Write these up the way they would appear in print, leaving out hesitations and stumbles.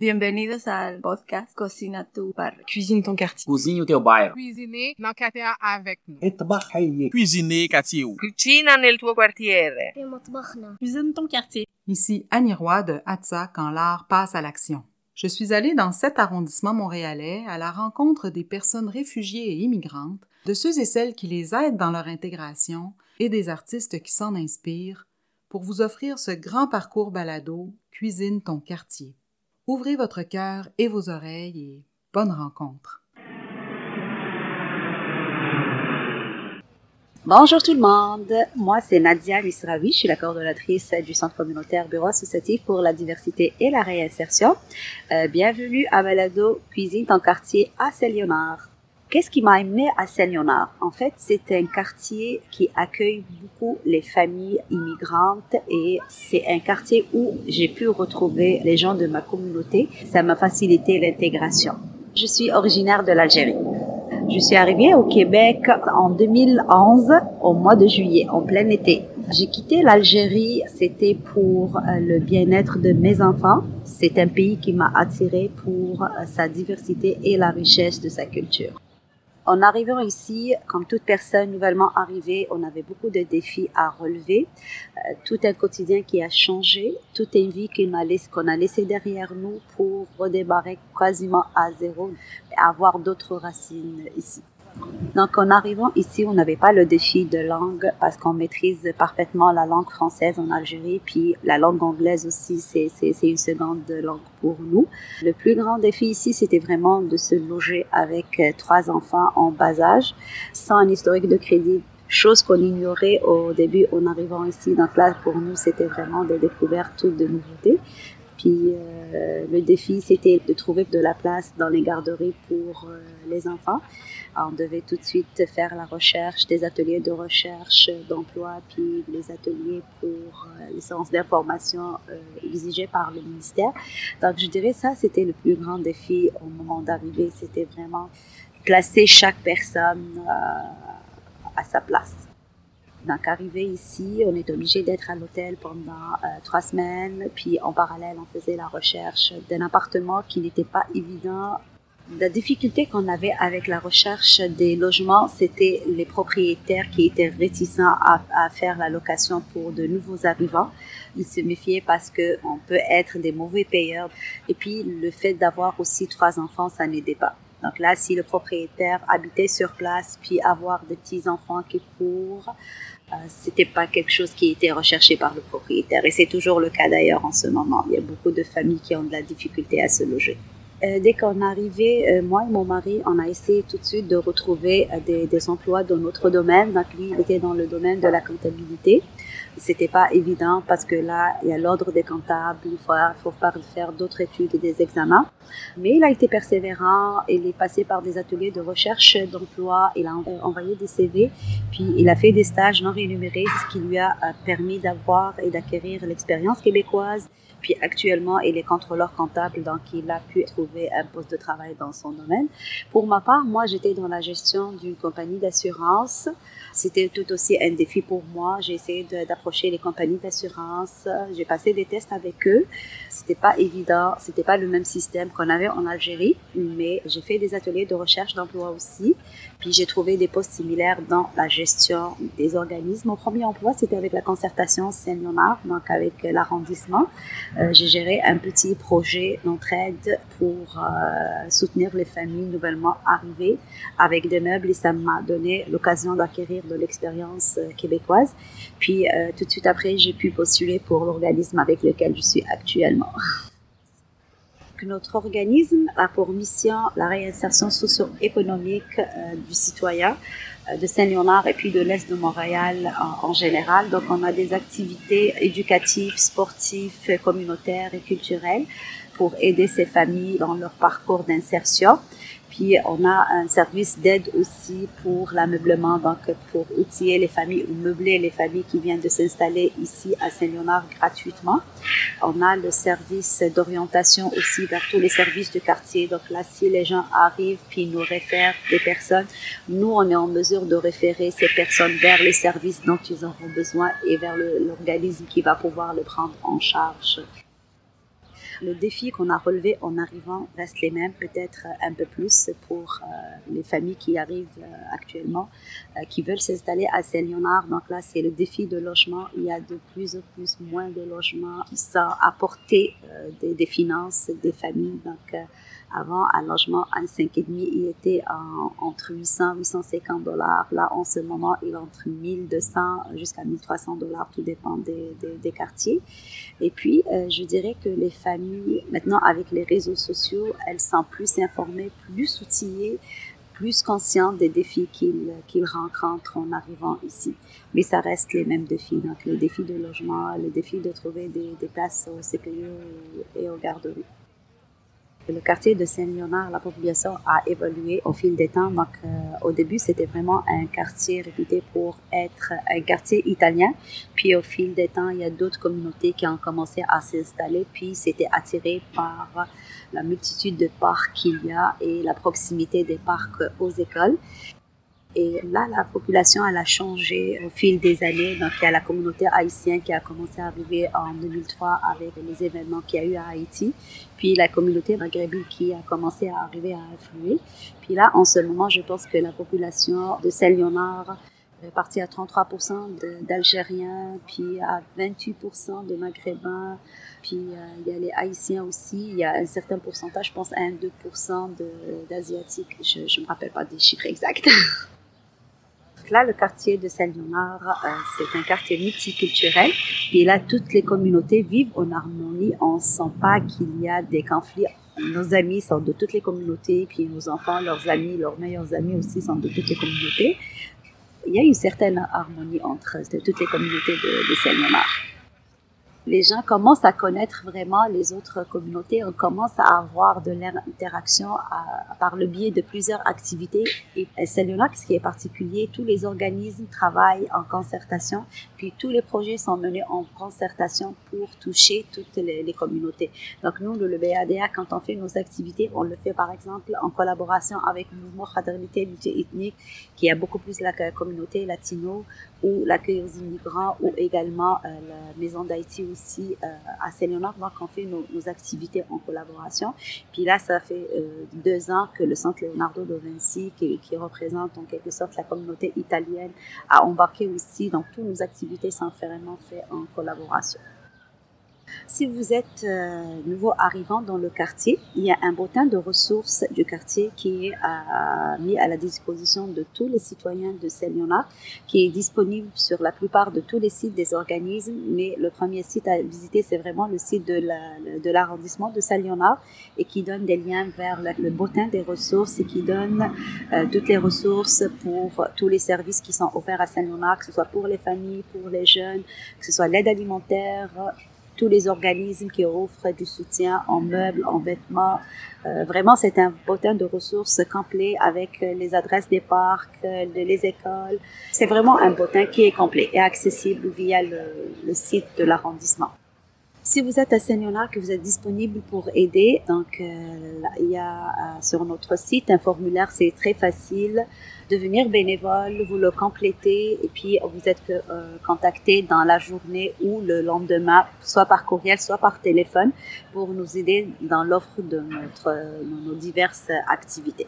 Bienvenidos al podcast Cocina tu Barrio. Cuisine ton quartier. Cuisine ton barrio. Cuisiner dans le quartier avec nous. Et travailler. Cuisiner quartier. Cucina nel tuo quartiere. Cuisine ton quartier. Ici Annie Roy de ATSA quand l'art passe à l'action. Je suis allée dans 7 arrondissements montréalais à la rencontre des personnes réfugiées et immigrantes, de ceux et celles qui les aident dans leur intégration et des artistes qui s'en inspirent pour vous offrir ce grand parcours balado Cuisine ton quartier. Ouvrez votre cœur et vos oreilles et bonne rencontre. Bonjour tout le monde, moi c'est Nadia Misraoui, je suis la coordonnatrice du Centre communautaire Bureau Associatif pour la diversité et la réinsertion. Bienvenue à Balado Cuisine ton quartier à Saint-Léonard. Qu'est-ce qui m'a amenée à Saint-Léonard? En fait, c'est un quartier qui accueille beaucoup les familles immigrantes et c'est un quartier où j'ai pu retrouver les gens de ma communauté. Ça m'a facilité l'intégration. Je suis originaire de l'Algérie. Je suis arrivée au Québec en 2011, au mois de juillet, en plein été. J'ai quitté l'Algérie, c'était pour le bien-être de mes enfants. C'est un pays qui m'a attirée pour sa diversité et la richesse de sa culture. En arrivant ici, comme toute personne nouvellement arrivée, on avait beaucoup de défis à relever. Tout un quotidien qui a changé, toute une vie qu'on a laissée derrière nous pour redémarrer quasiment à zéro et avoir d'autres racines ici. Donc en arrivant ici, on n'avait pas le défi de langue parce qu'on maîtrise parfaitement la langue française en Algérie, puis la langue anglaise aussi, c'est une seconde langue pour nous. Le plus grand défi ici, c'était vraiment de se loger avec 3 enfants en bas âge, sans un historique de crédit, chose qu'on ignorait au début en arrivant ici. Donc là, pour nous, c'était vraiment des découvertes, de nouveautés. Puis le défi, c'était de trouver de la place dans les garderies pour les enfants. Alors, on devait tout de suite faire la recherche, des ateliers de recherche d'emploi, puis les ateliers pour les séances d'information exigées par le ministère. Donc je dirais ça, c'était le plus grand défi au moment d'arriver. C'était vraiment placer chaque personne à sa place. Donc, arrivé ici, on est obligé d'être à l'hôtel pendant 3 semaines. Puis, en parallèle, on faisait la recherche d'un appartement qui n'était pas évident. La difficulté qu'on avait avec la recherche des logements, c'était les propriétaires qui étaient réticents à faire la location pour de nouveaux arrivants. Ils se méfiaient parce qu'on peut être des mauvais payeurs. Et puis, le fait d'avoir aussi 3 enfants, ça n'aidait pas. Donc là, si le propriétaire habitait sur place, puis avoir des petits-enfants qui courent, c'était pas quelque chose qui était recherché par le propriétaire. Et c'est toujours le cas d'ailleurs en ce moment. Il y a beaucoup de familles qui ont de la difficulté à se loger. Dès qu'on est arrivé, moi et mon mari, on a essayé tout de suite de retrouver des emplois dans notre domaine. Donc lui, il était dans le domaine de la comptabilité. C'était pas évident parce que là, il y a l'ordre des comptables, il faut faire d'autres études et des examens. Mais il a été persévérant, il est passé par des ateliers de recherche d'emploi, il a envoyé des CV, puis il a fait des stages non rémunérés, ce qui lui a permis d'avoir et d'acquérir l'expérience québécoise. Puis actuellement, il est contrôleur comptable, donc il a pu trouver un poste de travail dans son domaine. Pour ma part, moi, j'étais dans la gestion d'une compagnie d'assurance. C'était tout aussi un défi pour moi. J'ai essayé d'approcher les compagnies d'assurance. J'ai passé des tests avec eux. C'était pas évident. C'était pas le même système qu'on avait en Algérie, mais j'ai fait des ateliers de recherche d'emploi aussi. Puis j'ai trouvé des postes similaires dans la gestion des organismes. Mon premier emploi, c'était avec la Concertation St-Léonard, donc avec l'arrondissement. J'ai géré un petit projet d'entraide pour soutenir les familles nouvellement arrivées avec des meubles et ça m'a donné l'occasion d'acquérir de l'expérience québécoise. Puis tout de suite après, j'ai pu postuler pour l'organisme avec lequel je suis actuellement. Notre organisme a pour mission la réinsertion socio-économique du citoyen de Saint-Léonard et puis de l'Est de Montréal en général. Donc, on a des activités éducatives, sportives, communautaires et culturelles pour aider ces familles dans leur parcours d'insertion. Puis, on a un service d'aide aussi pour l'ameublement, donc pour outiller les familles ou meubler les familles qui viennent de s'installer ici à Saint-Léonard gratuitement. On a le service d'orientation aussi vers tous les services du quartier. Donc là, si les gens arrivent puis nous réfèrent des personnes, nous, on est en mesure de référer ces personnes vers les services dont ils auront besoin et vers l'organisme qui va pouvoir le prendre en charge. Le défi qu'on a relevé en arrivant reste les mêmes, peut-être un peu plus pour les familles qui arrivent actuellement, qui veulent s'installer à Saint-Léonard. Donc là, c'est le défi de logement. Il y a de plus en plus moins de logements qui sont à portée des finances des familles. Donc avant, un logement à 5,5, il était entre 800 et 850 $. Là, en ce moment, il est entre 1200 jusqu'à 1300 $, tout dépend des quartiers. Et puis, je dirais que les familles, maintenant, avec les réseaux sociaux, elles sont plus informées, plus outillées, plus conscientes des défis qu'ils rencontrent en arrivant ici. Mais ça reste les mêmes défis. Donc, le défi de logement, le défi de trouver des places au CPE et aux garderies. Le quartier de Saint-Léonard, la population a évolué au fil des temps. Donc, au début, c'était vraiment un quartier réputé pour être un quartier italien. Puis, au fil des temps, il y a d'autres communautés qui ont commencé à s'installer. Puis, c'était attiré par la multitude de parcs qu'il y a et la proximité des parcs aux écoles. Et là, la population, elle a changé au fil des années. Donc, il y a la communauté haïtienne qui a commencé à arriver en 2003 avec les événements qu'il y a eu à Haïti. Puis, la communauté maghrébine qui a commencé à arriver à affluer. Puis là, en ce moment, je pense que la population de Saint-Léonard est partie à 33% d'Algériens, puis à 28% de Maghrébins. Puis, il y a les Haïtiens aussi. Il y a un certain pourcentage, je pense, à 2% d'Asiatiques. Je ne me rappelle pas des chiffres exacts. Là, le quartier de Saint-Léonard, c'est un quartier multiculturel. Et là, toutes les communautés vivent en harmonie. On ne sent pas qu'il y a des conflits. Nos amis sont de toutes les communautés. Puis nos enfants, leurs amis, leurs meilleurs amis aussi sont de toutes les communautés. Il y a une certaine harmonie entre toutes les communautés de Saint-Léonard. Les gens commencent à connaître vraiment les autres communautés. On commence à avoir de l'interaction par le biais de plusieurs activités. Et Saint-Léonard, ce qui est particulier, tous les organismes travaillent en concertation. Puis tous les projets sont menés en concertation pour toucher toutes les communautés. Donc nous, le BADA, quand on fait nos activités, on le fait par exemple en collaboration avec le Mouvement Fraternité Multiethnique, qui a beaucoup plus la communauté latino ou l'accueil aux immigrants ou également la Maison d'Haïti aussi à Saint-Léonard. Donc, on fait nos activités en collaboration. Puis là, ça fait 2 ans que le centre Leonardo da Vinci, qui représente en quelque sorte la communauté italienne, a embarqué aussi. Donc, toutes nos activités sont vraiment faites en collaboration. Si vous êtes nouveau arrivant dans le quartier, il y a un bottin de ressources du quartier qui est mis à la disposition de tous les citoyens de Saint-Léonard, qui est disponible sur la plupart de tous les sites des organismes, mais le premier site à visiter, c'est vraiment le site de l'arrondissement de Saint-Léonard et qui donne des liens vers le bottin des ressources et qui donne toutes les ressources pour tous les services qui sont offerts à Saint-Léonard, que ce soit pour les familles, pour les jeunes, que ce soit l'aide alimentaire, tous les organismes qui offrent du soutien en meubles, en vêtements. Vraiment, c'est un bottin de ressources complet avec les adresses des parcs, les écoles. C'est vraiment un bottin qui est complet et accessible via le site de l'arrondissement. Si vous êtes à Saint-Léonard, que vous êtes disponible pour aider, donc il y a sur notre site un formulaire, c'est très facile. Devenir bénévole, vous le complétez et puis vous êtes contacté dans la journée ou le lendemain, soit par courriel, soit par téléphone, pour nous aider dans l'offre de nos diverses activités.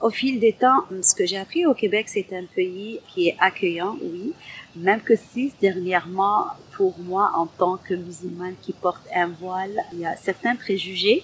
Au fil des temps, ce que j'ai appris au Québec, c'est un pays qui est accueillant, oui, même que si dernièrement, pour moi, en tant que musulmane qui porte un voile, il y a certains préjugés,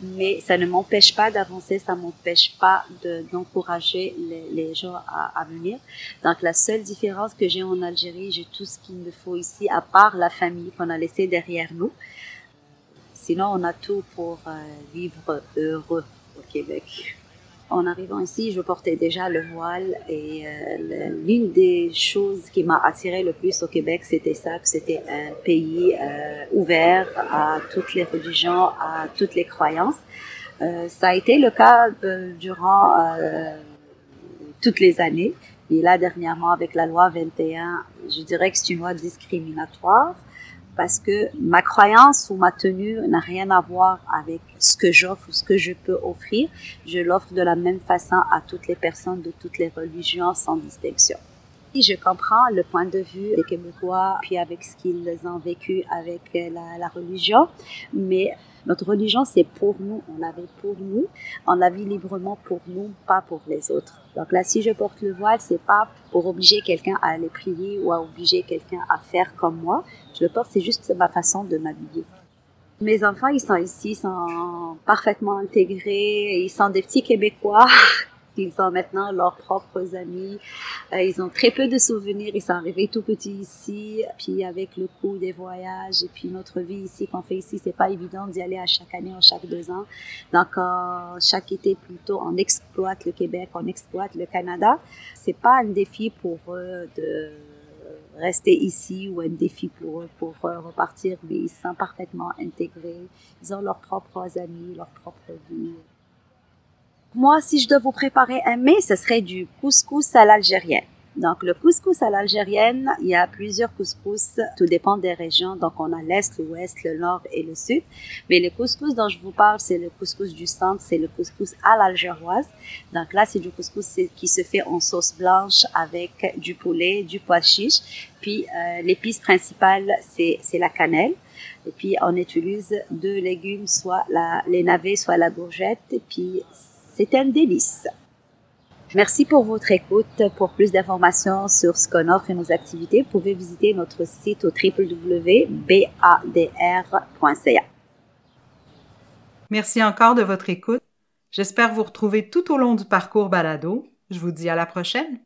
mais ça ne m'empêche pas d'avancer, ça ne m'empêche pas d'encourager les gens à venir. Donc la seule différence que j'ai en Algérie, j'ai tout ce qu'il me faut ici, à part la famille qu'on a laissée derrière nous. Sinon, on a tout pour vivre heureux au Québec. En arrivant ici, je portais déjà le voile et l'une des choses qui m'a attirée le plus au Québec, c'était ça, que c'était un pays ouvert à toutes les religions, à toutes les croyances. Ça a été le cas durant toutes les années. Et là, dernièrement, avec la loi 21, je dirais que c'est une loi discriminatoire parce que ma croyance ou ma tenue n'a rien à voir avec ce que j'offre ou ce que je peux offrir. Je l'offre de la même façon à toutes les personnes de toutes les religions sans distinction. Je comprends le point de vue des Québécois, puis avec ce qu'ils ont vécu avec la religion, mais notre religion, c'est pour nous, on la vit pour nous, on la vit librement pour nous, pas pour les autres. Donc là, si je porte le voile, c'est pas pour obliger quelqu'un à aller prier ou à obliger quelqu'un à faire comme moi. Je le porte, c'est juste ma façon de m'habiller. Mes enfants, ils sont ici, ils sont parfaitement intégrés, ils sont des petits Québécois. Ils ont maintenant leurs propres amis. Ils ont très peu de souvenirs. Ils sont arrivés tout petits ici. Puis avec le coût des voyages et puis notre vie ici qu'on fait ici, c'est pas évident d'y aller à chaque année, à chaque 2 ans. Donc chaque été plutôt, on exploite le Québec, on exploite le Canada. C'est pas un défi pour eux de rester ici ou un défi pour eux pour repartir, mais ils sont parfaitement intégrés. Ils ont leurs propres amis, leur propre vie. Moi, si je dois vous préparer un mets, ce serait du couscous à l'algérienne. Donc, le couscous à l'algérienne, il y a plusieurs couscous, tout dépend des régions. Donc, on a l'est, l'ouest, le nord et le sud. Mais le couscous dont je vous parle, c'est le couscous du centre, c'est le couscous à l'algéroise. Donc là, c'est du couscous qui se fait en sauce blanche avec du poulet, du pois chiche. Puis, l'épice principale, c'est la cannelle. Et puis, on utilise 2 légumes, soit les navets, soit la courgette. Et puis, c'est un délice. Merci pour votre écoute. Pour plus d'informations sur ce qu'on offre et nos activités, vous pouvez visiter notre site au www.badr.ca. Merci encore de votre écoute. J'espère vous retrouver tout au long du parcours balado. Je vous dis à la prochaine.